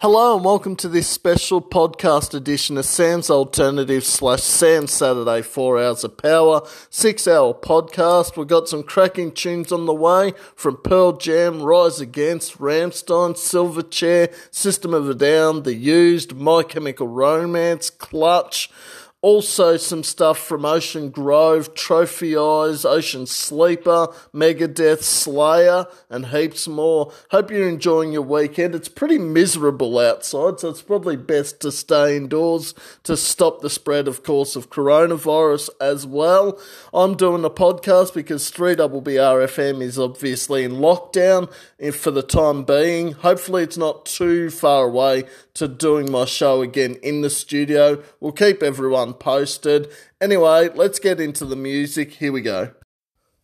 Hello and welcome to this special podcast edition of Sam's Alternative / Sam's Saturday 4 hours of power, 6 hour podcast. We've got some cracking tunes on the way from Pearl Jam, Rise Against, Rammstein, Silverchair, System of a Down, The Used, My Chemical Romance, Clutch. Also some stuff from Ocean Grove, Trophy Eyes, Ocean Sleeper, Megadeth, Slayer, and heaps more. Hope you're enjoying your weekend. It's pretty miserable outside, so it's probably best to stay indoors to stop the spread, of course, of coronavirus as well. I'm doing a podcast because 3BBRFM is obviously in lockdown for the time being. Hopefully it's not too far away to doing my show again in the studio. We'll keep everyone posted. Anyway, let's get into the music. Here we go.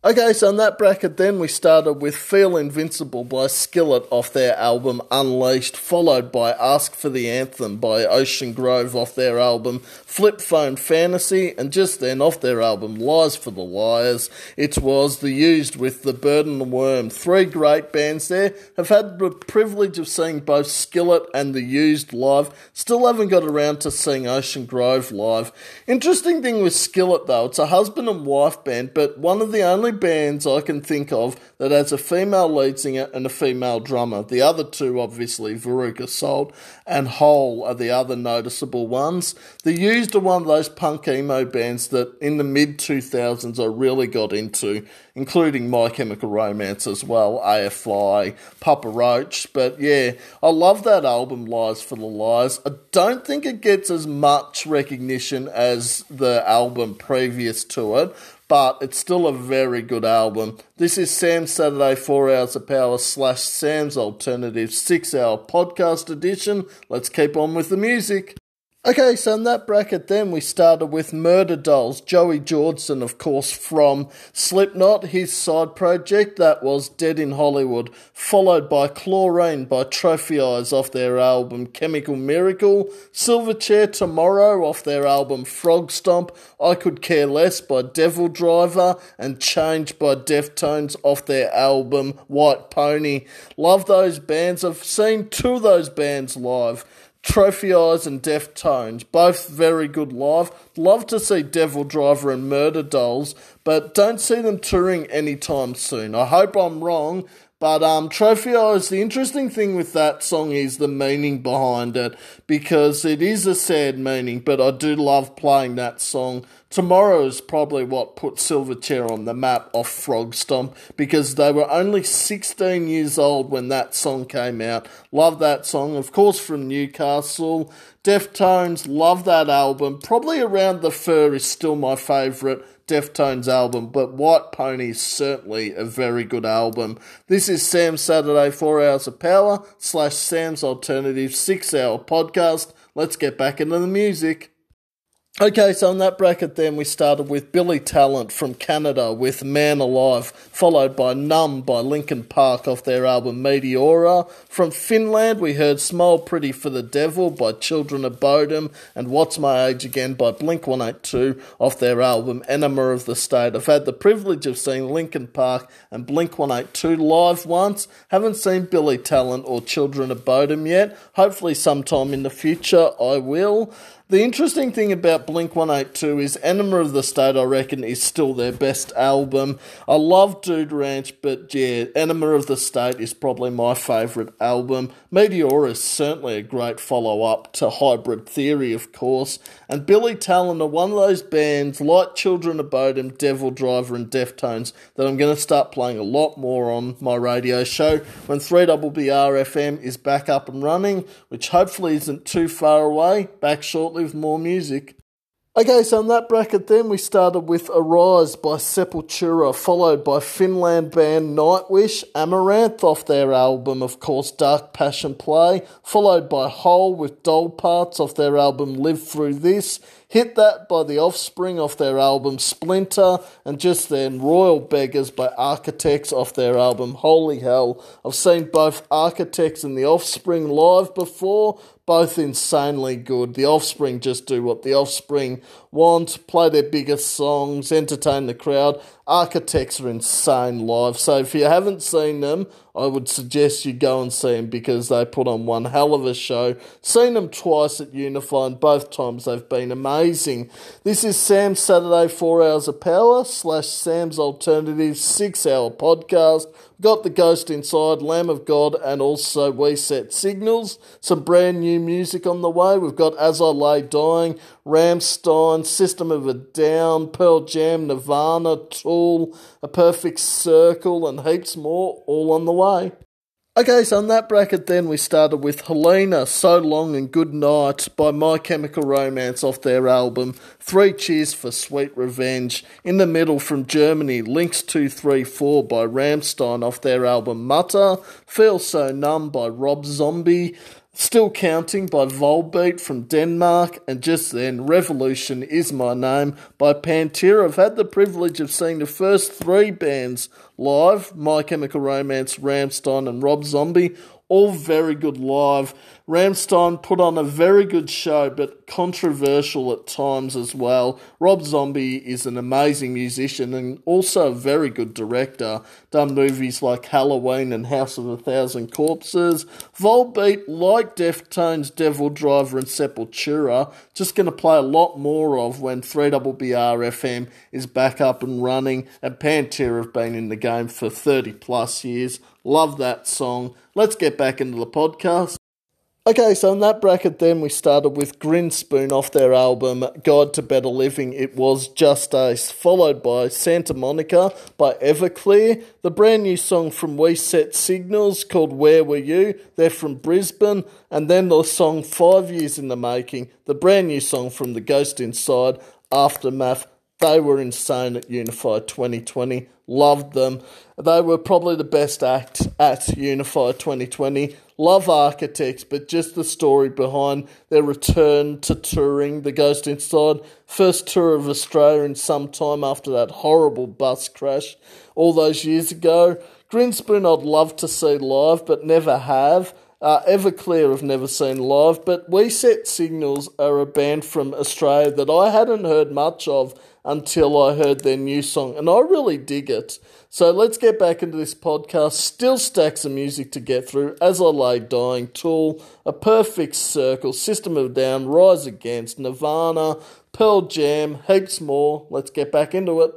Okay, so in that bracket then we started with Feel Invincible by Skillet off their album Unleashed, followed by Ask for the Anthem by Ocean Grove off their album Flip Phone Fantasy, and just then off their album Lies for the Liars, it was The Used with The Bird and the Worm. Three great bands there. Have had the privilege of seeing both Skillet and The Used live. Still haven't got around to seeing Ocean Grove live. Interesting thing with Skillet though, it's a husband and wife band, but one of the only bands I can think of that has a female lead singer and a female drummer. The other two, obviously, Veruca Salt and Hole, are the other noticeable ones. The Used are one of those punk emo bands that in the mid-2000s I really got into, including My Chemical Romance as well, AFI, Papa Roach. But yeah, I love that album, Lies for the Liars. I don't think it gets as much recognition as the album previous to it, but it's still a very good album. This is Sam's Saturday 4 hours of power / Sam's Alternative 6 hour podcast edition. Let's keep on with the music. Okay, so in that bracket then we started with Murder Dolls, Joey Jordison, of course, from Slipknot, his side project, that was Dead in Hollywood, followed by Chlorine by Trophy Eyes off their album Chemical Miracle, Silverchair Tomorrow off their album Frog Stomp, I Could Care Less by Devil Driver, and Change by Deftones off their album White Pony. Love those bands. I've seen two of those bands live. Trophy Eyes and Deftones, both very good live. Love to see Devil Driver and Murder Dolls, but don't see them touring anytime soon. I hope I'm wrong, but Trophy Eyes, the interesting thing with that song is the meaning behind it, because it is a sad meaning, but I do love playing that song. Tomorrow is probably what put Silverchair on the map off Frog Stomp, because they were only 16 years old when that song came out. Love that song, of course, from Newcastle. Deftones, love that album. Probably Around the Fur is still my favourite Deftones album, but White Pony is certainly a very good album. This is Sam's Saturday 4 hours of power / Sam's Alternative 6 hour podcast. Let's get back into the music. Okay, so in that bracket then we started with Billy Talent from Canada with Man Alive, followed by Numb by Linkin Park off their album Meteora. From Finland we heard Smile Pretty for the Devil by Children of Bodom and What's My Age Again by Blink-182 off their album Enema of the State. I've had the privilege of seeing Linkin Park and Blink-182 live once. Haven't seen Billy Talent or Children of Bodom yet. Hopefully sometime in the future I will. The interesting thing about Blink-182 is Enema of the State, I reckon, is still their best album. I love Dude Ranch, but yeah, Enema of the State is probably my favourite album. Meteora is certainly a great follow-up to Hybrid Theory, of course. And Billy Talent are one of those bands, like Children of Bodom, Devil Driver and Deftones, that I'm going to start playing a lot more on my radio show when 3BBRFM is back up and running, which hopefully isn't too far away. Back shortly with more music. Okay, so in that bracket then we started with Arise by Sepultura, followed by Finland band Nightwish, Amaranth off their album, of course, Dark Passion Play, followed by Hole with Doll Parts off their album Live Through This, Hit That by The Offspring off their album Splinter, and just then Royal Beggars by Architects off their album Holy Hell. I've seen both Architects and The Offspring live before, both insanely good. The Offspring just do what The Offspring want, play their biggest songs, entertain the crowd. Architects are insane live, so if you haven't seen them, I would suggest you go and see them because they put on one hell of a show. Seen them twice at Unify and both times they've been amazing. This is Sam's Saturday 4 Hours of Power / Sam's Alternative 6 hour podcast. We've got The Ghost Inside, Lamb of God and also We Set Signals. Some brand new music on the way. We've got As I Lay Dying, Rammstein, System of a Down, Pearl Jam, Nirvana, Tool, A Perfect Circle, and heaps more, all on the way. Okay, so in that bracket then we started with Helena, So Long and Good Night by My Chemical Romance off their album. 3 Cheers for Sweet Revenge. In the middle from Germany, Links 234 by Rammstein off their album Mutter. Feel So Numb by Rob Zombie. Still Counting by Volbeat from Denmark, and just then Revolution Is My Name by Pantera. I've had the privilege of seeing the first 3 bands live, My Chemical Romance, Rammstein and Rob Zombie, all very good live. Rammstein put on a very good show, but controversial at times as well. Rob Zombie is an amazing musician and also a very good director. Done movies like Halloween and House of a Thousand Corpses. Volbeat, like Deftones, Devil Driver and Sepultura, just going to play a lot more of when 3BBR FM is back up and running. And Pantera have been in the game for 30 plus years. Love that song. Let's get back into the podcast. Okay, so in that bracket then we started with Grinspoon off their album Guide to Better Living, It Was Just Ace, followed by Santa Monica by Everclear, the brand new song from We Set Signals called Where Were You, they're from Brisbane, and then the song 5 Years in the Making, the brand new song from The Ghost Inside, Aftermath. They were insane at Unify 2020. Loved them. They were probably the best act at Unify 2020. Love Architects, but just the story behind their return to touring, The Ghost Inside. First tour of Australia in some time after that horrible bus crash all those years ago. Grinspoon I'd love to see live, but never have. Everclear I've never seen live, but We Set Signals are a band from Australia that I hadn't heard much of until I heard their new song, and I really dig it. So let's get back into this podcast. Still stacks of music to get through. As I Lay Dying, Tool, A Perfect Circle, System of a Down, Rise Against, Nirvana, Pearl Jam, heaps more. Let's get back into it.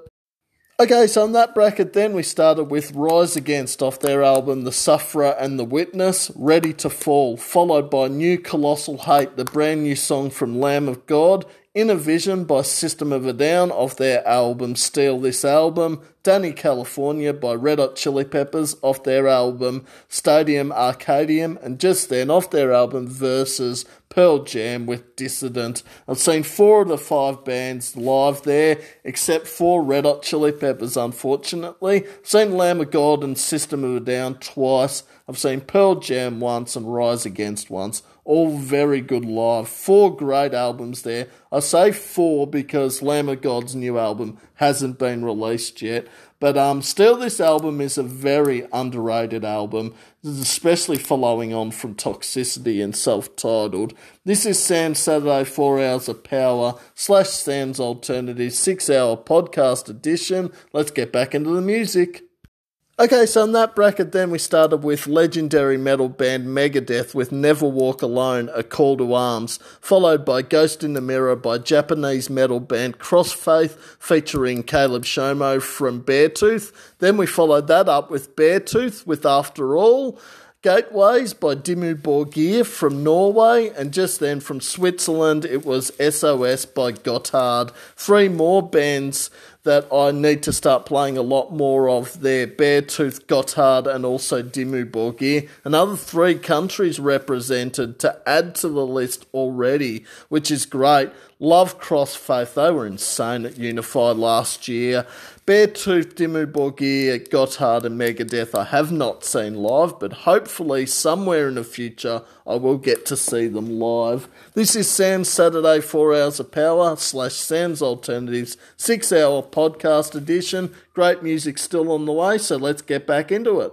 Okay, so in that bracket then we started with Rise Against off their album The Sufferer and The Witness, Ready to Fall, followed by New Colossal Hate, the brand new song from Lamb of God, Inner Vision by System of a Down off their album Steal This Album, Danny California by Red Hot Chili Peppers off their album Stadium Arcadium, and just then off their album Versus, Pearl Jam with Dissident. I've seen 4 of the 5 bands live there, except for Red Hot Chili Peppers, unfortunately. I've seen Lamb of God and System of a Down twice. I've seen Pearl Jam once and Rise Against once. All very good live. 4 great albums there. I say 4 because Lamb of God's new album hasn't been released yet. But still, this album is a very underrated album, especially following on from Toxicity and Self-Titled. This is Sam's Saturday 4 Hours of Power / Sam's Alternative 6 hour podcast edition. Let's get back into the music. Okay, so in that bracket then we started with legendary metal band Megadeth with Never Walk Alone, A Call to Arms, followed by Ghost in the Mirror by Japanese metal band Crossfaith featuring Caleb Shomo from Beartooth. Then we followed that up with Beartooth with After All, Gateways by Dimmu Borgir from Norway, and just then from Switzerland it was SOS by Gotthard. 3 more bands that I need to start playing a lot more of there, Beartooth, Gotthard, and also Dimmu Borgir. Another 3 countries represented to add to the list already, which is great. Love Crossfaith, they were insane at Unify last year. Beartooth, Dimmu Borgir, Gotthard and Megadeth I have not seen live, but hopefully somewhere in the future I will get to see them live. This is Sam's Saturday 4 Hours of Power / Sam's Alternatives 6 hour podcast edition. Great music still on the way, so let's get back into it.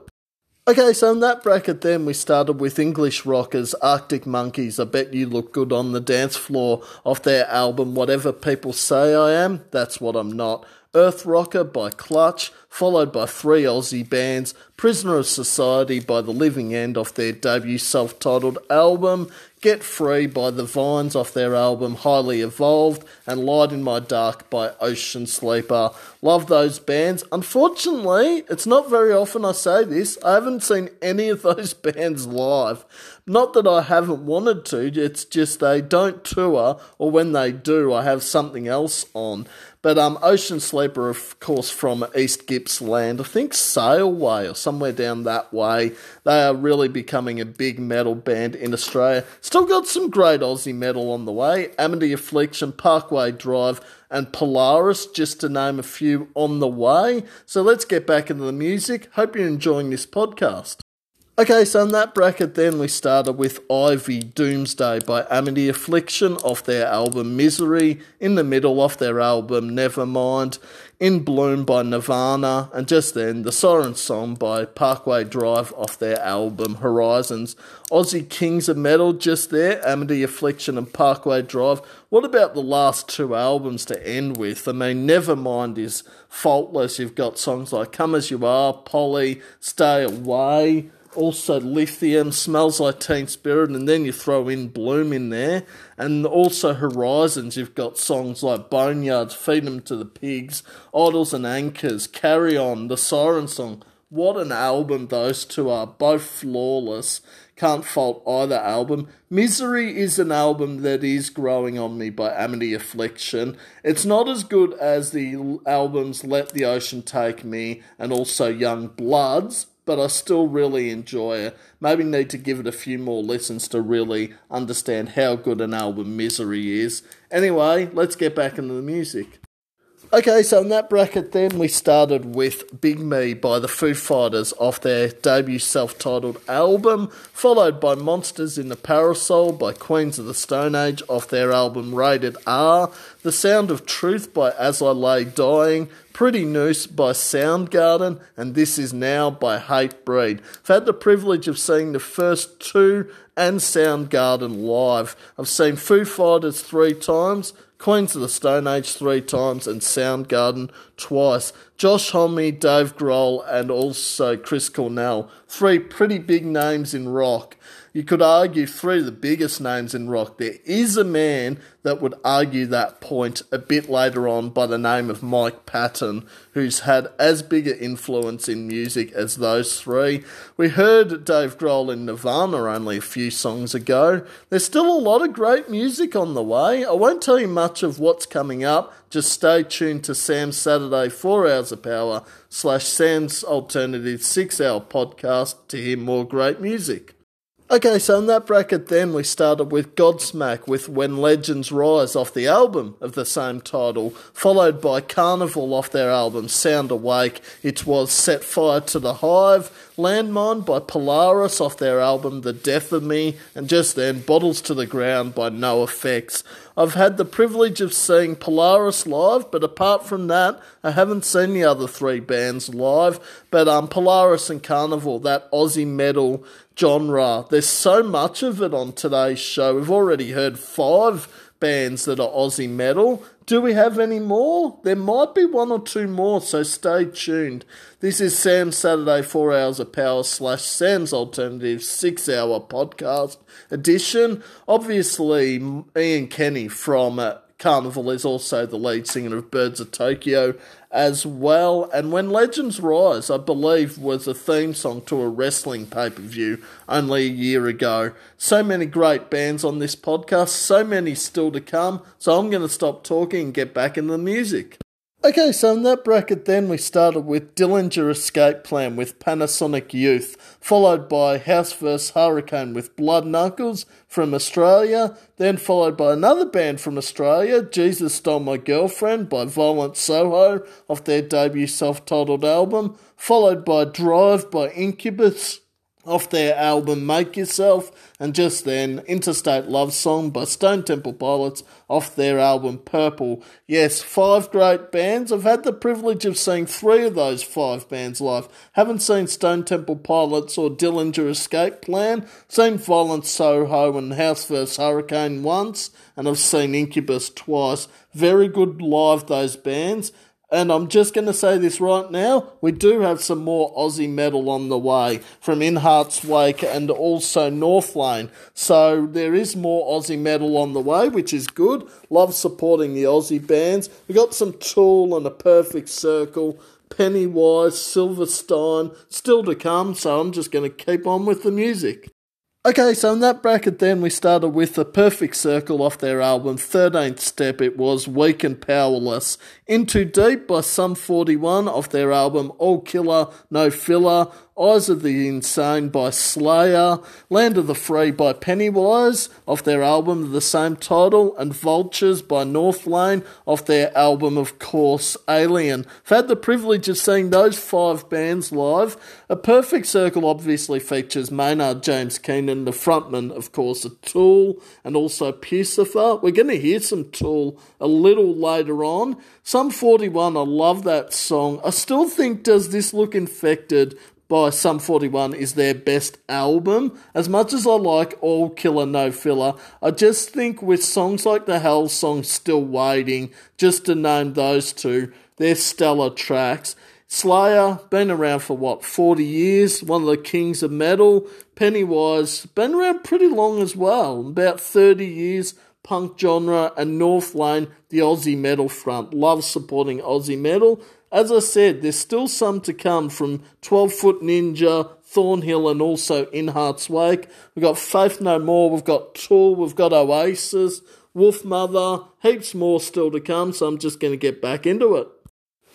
Okay, so in that bracket then we started with English rockers, Arctic Monkeys, I Bet You Look Good on the Dance Floor, off their album Whatever People Say I Am, That's What I'm Not. Earth Rocker by Clutch, followed by three Aussie bands, Prisoner of Society by The Living End off their debut self-titled album, Get Free by The Vines off their album Highly Evolved, and Light in My Dark by Ocean Sleeper. Love those bands. Unfortunately, it's not very often I say this, I haven't seen any of those bands live. Not that I haven't wanted to, it's just they don't tour, or when they do, I have something else on. But Ocean Sleeper, of course, from East Gippsland, I think Sail Way or somewhere down that way. They are really becoming a big metal band in Australia. Still got some great Aussie metal on the way. Amity Affliction, Parkway Drive, and Polaris, just to name a few on the way. So let's get back into the music. Hope you're enjoying this podcast. Okay, so in that bracket then we started with Ivy Doomsday by Amity Affliction off their album Misery, In the Middle off their album Nevermind, In Bloom by Nirvana, and just then The Siren Song by Parkway Drive off their album Horizons. Aussie Kings of Metal just there, Amity Affliction and Parkway Drive. What about the last two albums to end with? I mean, Nevermind is faultless. You've got songs like Come As You Are, Polly, Stay Away, also Lithium, Smells Like Teen Spirit, and then you throw In Bloom in there. And also Horizons, you've got songs like Boneyards, Feed 'Em to the Pigs, Idols and Anchors, Carry On, The Siren Song. What an album those two are, both flawless. Can't fault either album. Misery is an album that is growing on me by Amity Affliction. It's not as good as the albums Let the Ocean Take Me and also Young Bloods, but I still really enjoy it. Maybe need to give it a few more listens to really understand how good an album Misery is. Anyway, let's get back into the music. Okay, so in that bracket then we started with Big Me by the Foo Fighters off their debut self-titled album, followed by Monsters in the Parasol by Queens of the Stone Age off their album Rated R, The Sound of Truth by As I Lay Dying, Pretty Noose by Soundgarden, and This Is Now by Hatebreed. I've had the privilege of seeing the first two and Soundgarden live. I've seen Foo Fighters 3 times, Queens of the Stone Age 3 times, and Soundgarden twice. Josh Homme, Dave Grohl, and also Chris Cornell. 3 pretty big names in rock. You could argue 3 of the biggest names in rock. There is a man that would argue that point a bit later on by the name of Mike Patton, who's had as big an influence in music as those 3. We heard Dave Grohl in Nirvana only a few songs ago. There's still a lot of great music on the way. I won't tell you much of what's coming up. Just stay tuned to Sam's Saturday 4 Hours of Power / Sam's Alternative 6-hour podcast to hear more great music. Okay, so in that bracket then we started with Godsmack with When Legends Rise off the album of the same title, followed by Carnival off their album Sound Awake. It was Set Fire to the Hive, Landmine by Polaris off their album The Death of Me, and just then Bottles to the Ground by NoFX. I've had the privilege of seeing Polaris live, but apart from that, I haven't seen the other 3 bands live. But Polaris and Carnival, that Aussie metal genre, there's so much of it on today's show. We've already heard 5 bands that are Aussie metal. Do we have any more? There might be 1 or 2 more, so stay tuned. This is Sam's Saturday 4 Hours of Power / Sam's Alternative 6-hour podcast edition. Obviously, Ian Kenny from Carnival is also the lead singer of Birds of Tokyo as well. And When Legends Rise, I believe, was a theme song to a wrestling pay-per-view only a year ago. So many great bands on this podcast, so many still to come. So I'm going to stop talking and get back into the music. Okay, so in that bracket then we started with Dillinger Escape Plan with Panasonic Youth, followed by House vs Hurricane with Blood Knuckles from Australia, then followed by another band from Australia, Jesus Stole My Girlfriend by Violent Soho off their debut self-titled album, followed by Drive by Incubus, off their album Make Yourself, and just then Interstate Love Song by Stone Temple Pilots off their album Purple. Yes, 5 great bands. I've had the privilege of seeing 3 of those 5 bands live. Haven't seen Stone Temple Pilots or Dillinger Escape Plan, seen Violent Soho and House vs Hurricane once, and I've seen Incubus twice. Very good live, those bands. And I'm just going to say this right now, we do have some more Aussie metal on the way from In Heart's Wake and also Northlane. So there is more Aussie metal on the way, which is good. Love supporting the Aussie bands. We got some Tool and A Perfect Circle, Pennywise, Silverstein, still to come, so I'm just going to keep on with the music. Okay, so in that bracket then, we started with A Perfect Circle off their album 13th Step. It was Weak and Powerless. In Too Deep by Sum 41 off their album All Killer, No Filler. Eyes of the Insane by Slayer. Land of the Free by Pennywise off their album of the same title. And Vultures by Northlane off their album, of course, Alien. I've had the privilege of seeing those 5 bands live. A Perfect Circle obviously features Maynard James Keenan, the frontman, of course, of Tool, and also Pucifer. We're going to hear some Tool a little later on. Sum 41, I love that song. I still think Does This Look Infected by Sum 41 is their best album. As much as I like All Killer, No Filler, I just think with songs like the Hell song, Still Waiting, just to name those two, they're stellar tracks. Slayer, been around for, 40 years, one of the kings of metal. Pennywise, been around pretty long as well, about 30 years, punk genre. And Northlane, the Aussie metal front. Love supporting Aussie metal. As I said, there's still some to come from 12-Foot Ninja, Thornhill, and also In Heart's Wake. We've got Faith No More, we've got Tool, we've got Oasis, Wolf Mother, heaps more still to come, so I'm just going to get back into it.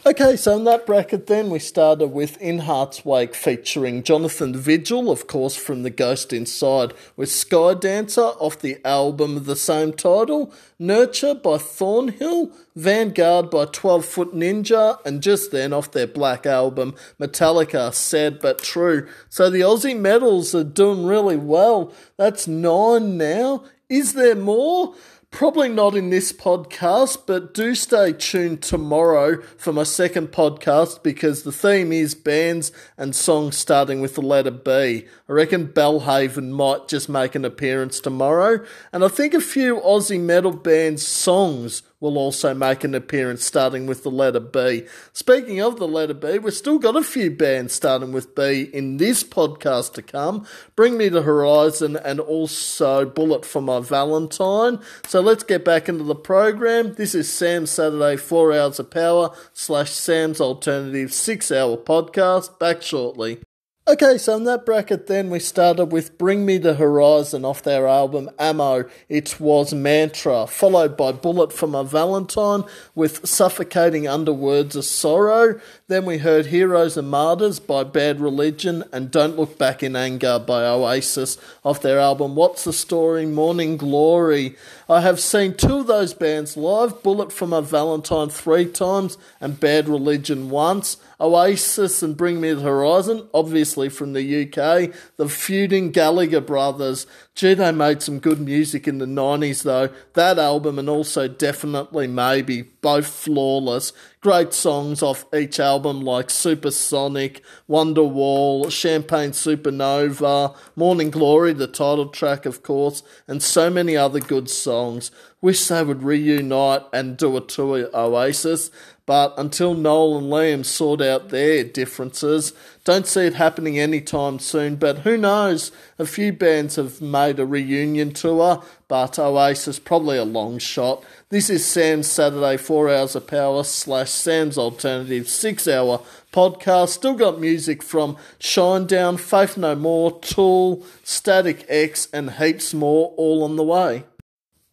Okay, so in that bracket then, we started with In Heart's Wake featuring Jonathan Vigil, of course, from The Ghost Inside, with Sky Dancer off the album of the same title, Nurture by Thornhill, Vanguard by 12-Foot Ninja, and just then off their black album, Metallica, Sad But True. So the Aussie metals are doing really well. That's 9 now. Is there more? Probably not in this podcast, but do stay tuned tomorrow for my second podcast, because the theme is bands and songs starting with the letter B. I reckon Belhaven might just make an appearance tomorrow, and I think a few Aussie metal bands' songs will also make an appearance starting with the letter B. Speaking of the letter B, we've still got a few bands starting with B in this podcast to come. Bring Me the Horizon and also Bullet for My Valentine. So let's get back into the program. This is Sam's Saturday 4 Hours of Power / Sam's Alternative 6-hour podcast. Back shortly. Okay, so in that bracket then, we started with Bring Me the Horizon off their album Ammo. It was Mantra, followed by Bullet for My Valentine with Suffocating Under Words of Sorrow. Then we heard Heroes and Martyrs by Bad Religion and Don't Look Back in Anger by Oasis off their album What's the Story, Morning Glory. I have seen 2 of those bands live, Bullet for My Valentine 3 times and Bad Religion once. Oasis and Bring Me the Horizon, obviously from the UK, the feuding Gallagher brothers. Gee, they made some good music in the 90s though. That album and also Definitely Maybe, both flawless. Great songs off each album like Supersonic, Wonderwall, Champagne Supernova, Morning Glory, the title track of course, and so many other good songs. Wish they would reunite and do a tour, Oasis. But until Noel and Liam sort out their differences, don't see it happening anytime soon. But who knows? A few bands have made a reunion tour, but Oasis probably a long shot. This is Sam's Saturday 4 Hours of Power / Sam's Alternative 6-hour podcast. Still got music from Shinedown, Faith No More, Tool, Static X, and heaps more all on the way.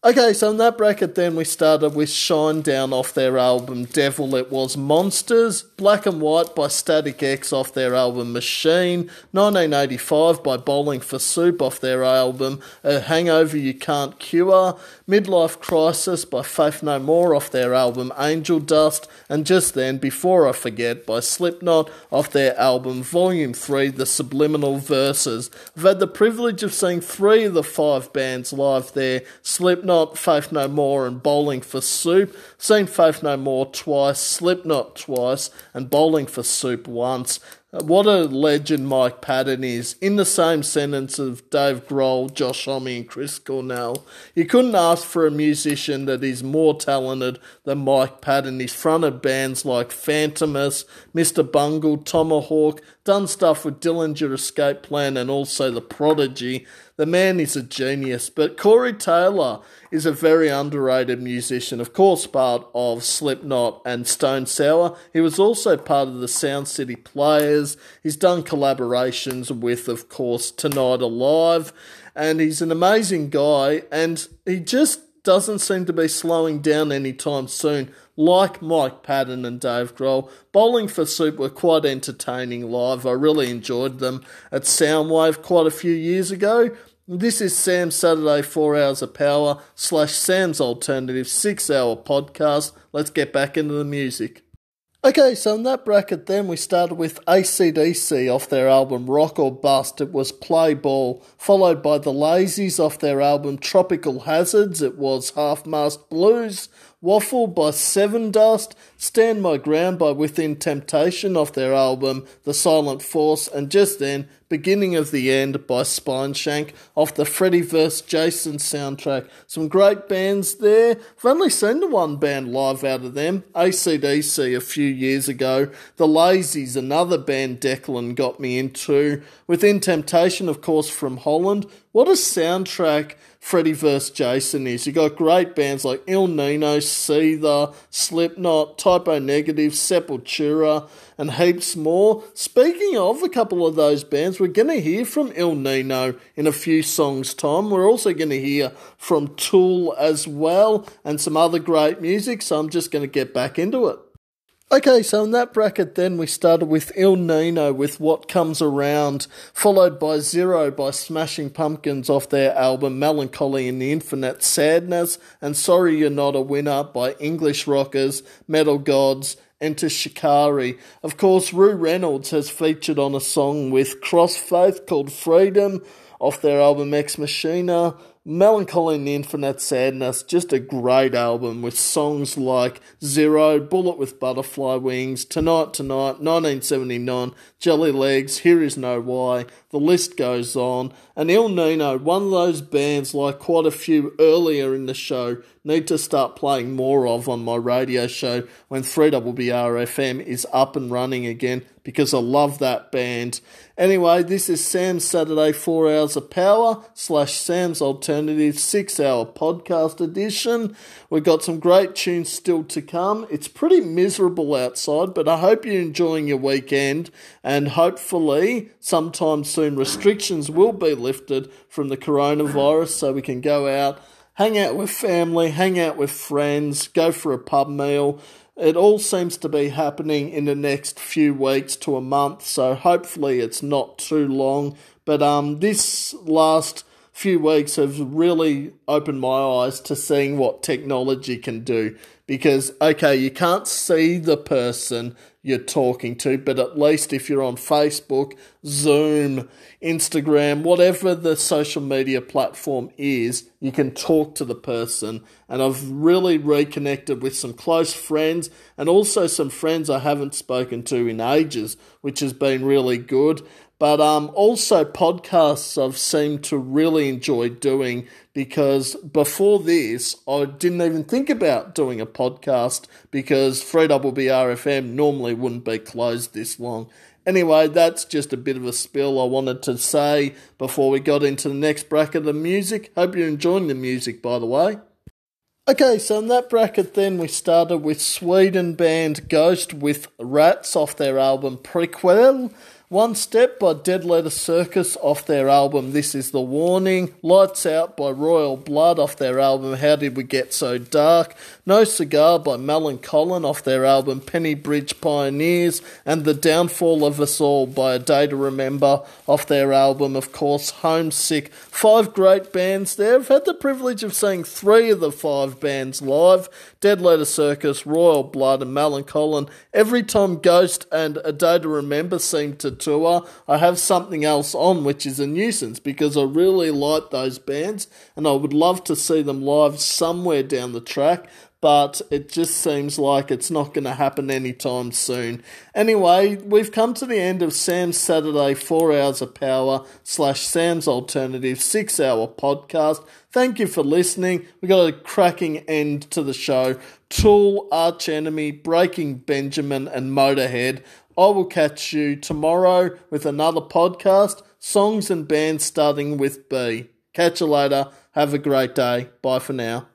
Okay, so in that bracket then we started with Shinedown off their album Devil It Was Monsters, Black and White by Static X off their album Machine, 1985 by Bowling for Soup off their album A Hangover You Can't Cure, Midlife Crisis by Faith No More off their album Angel Dust, and just then Before I Forget by Slipknot off their album Volume 3 The Subliminal Verses. I've had the privilege of seeing 3 of the 5 bands live there, Slipknot, Faith No More and Bowling for Soup. Seen Faith No More twice, Slipknot twice, and Bowling for Soup once. What a legend Mike Patton is, in the same sentence of Dave Grohl, Josh Homme and Chris Cornell. You couldn't ask for a musician that is more talented than Mike Patton. He's fronted bands like Phantomas, Mr. Bungle, Tomahawk, done stuff with Dillinger Escape Plan and also The Prodigy. The man is a genius, but Corey Taylor is a very underrated musician, of course part of Slipknot and Stone Sour. He was also part of the Sound City Players. He's done collaborations with, of course, Tonight Alive, and he's an amazing guy, and he just doesn't seem to be slowing down anytime soon, like Mike Patton and Dave Grohl. Bowling for Soup were quite entertaining live. I really enjoyed them at Soundwave quite a few years ago. This is Sam's Saturday 4 Hours of Power / Sam's Alternative 6-hour podcast. Let's get back into the music. Okay, so in that bracket then we started with AC/DC off their album Rock or Bust, it was Play Ball, followed by The Lazies off their album Tropical Hazards, it was Half-Mast Blues, Waffle by Seven Dust, Stand My Ground by Within Temptation off their album The Silent Force, and just then Beginning of the End by Spineshank off the Freddy vs. Jason soundtrack. Some great bands there. I've only seen the one band live out of them, AC/DC, a few years ago. The Lazies, another band Declan got me into. Within Temptation, of course, from Holland. What a soundtrack Freddy vs. Jason is. You got great bands like Il Nino, Seether, Slipknot, Typo Negative, Sepultura, and heaps more. Speaking of a couple of those bands, we're going to hear from Il Nino in a few songs' time. We're also going to hear from Tool as well and some other great music, so I'm just going to get back into it. Okay, so in that bracket then we started with Il Nino with What Comes Around, followed by Zero by Smashing Pumpkins off their album Melancholy and the Infinite Sadness, and Sorry You're Not a Winner by English rockers Metal Gods, Enter Shikari. Of course, Rue Reynolds has featured on a song with Crossfaith called Freedom off their album Ex Machina. Melancholy and the Infinite Sadness, just a great album with songs like Zero, Bullet with Butterfly Wings, Tonight Tonight, 1979, Jelly Legs, Here Is No Why, the list goes on. And Il Nino, one of those bands like quite a few earlier in the show, need to start playing more of on my radio show when 3WBR-FM is up and running again, because I love that band. Anyway, this is Sam's Saturday 4 Hours of Power / Sam's Alternative 6-hour podcast edition. We've got some great tunes still to come. It's pretty miserable outside, but I hope you're enjoying your weekend, and hopefully sometime soon restrictions will be lifted from the coronavirus so we can go out, hang out with family, hang out with friends, go for a pub meal. It all seems to be happening in the next few weeks to a month, so hopefully it's not too long. But this last few weeks have really opened my eyes to seeing what technology can do. Because, okay, you can't see the person you're talking to, but at least if you're on Facebook, Zoom, Instagram, whatever the social media platform is, you can talk to the person. And I've really reconnected with some close friends and also some friends I haven't spoken to in ages, which has been really good. But also podcasts I've seemed to really enjoy doing, because before this I didn't even think about doing a podcast because 3WBR-FM normally wouldn't be closed this long. Anyway, that's just a bit of a spill I wanted to say before we got into the next bracket of music. Hope you're enjoying the music, by the way. Okay, so in that bracket then we started with Sweden band Ghost with Rats off their album Prequel. One Step by Deadletter Circus off their album This Is the Warning. Lights Out by Royal Blood off their album How Did We Get So Dark. No Cigar by Malin Collin off their album Penny Bridge Pioneers. And The Downfall of Us All by A Day to Remember off their album, of course, Homesick. Five great bands there. I've had the privilege of seeing three of the five bands live. Deadletter Circus, Royal Blood and Malin Collin. Every time Ghost and A Day to Remember seem to tour, I have something else on, which is a nuisance because I really like those bands and I would love to see them live somewhere down the track, but it just seems like it's not going to happen anytime soon. Anyway, we've come to the end of Sam's Saturday 4 Hours of Power / Sam's Alternative 6 hour podcast. Thank you for listening. We got a cracking end to the show. Tool, Arch Enemy, Breaking Benjamin and Motorhead. I will catch you tomorrow with another podcast, songs and bands starting with B. Catch you later. Have a great day. Bye for now.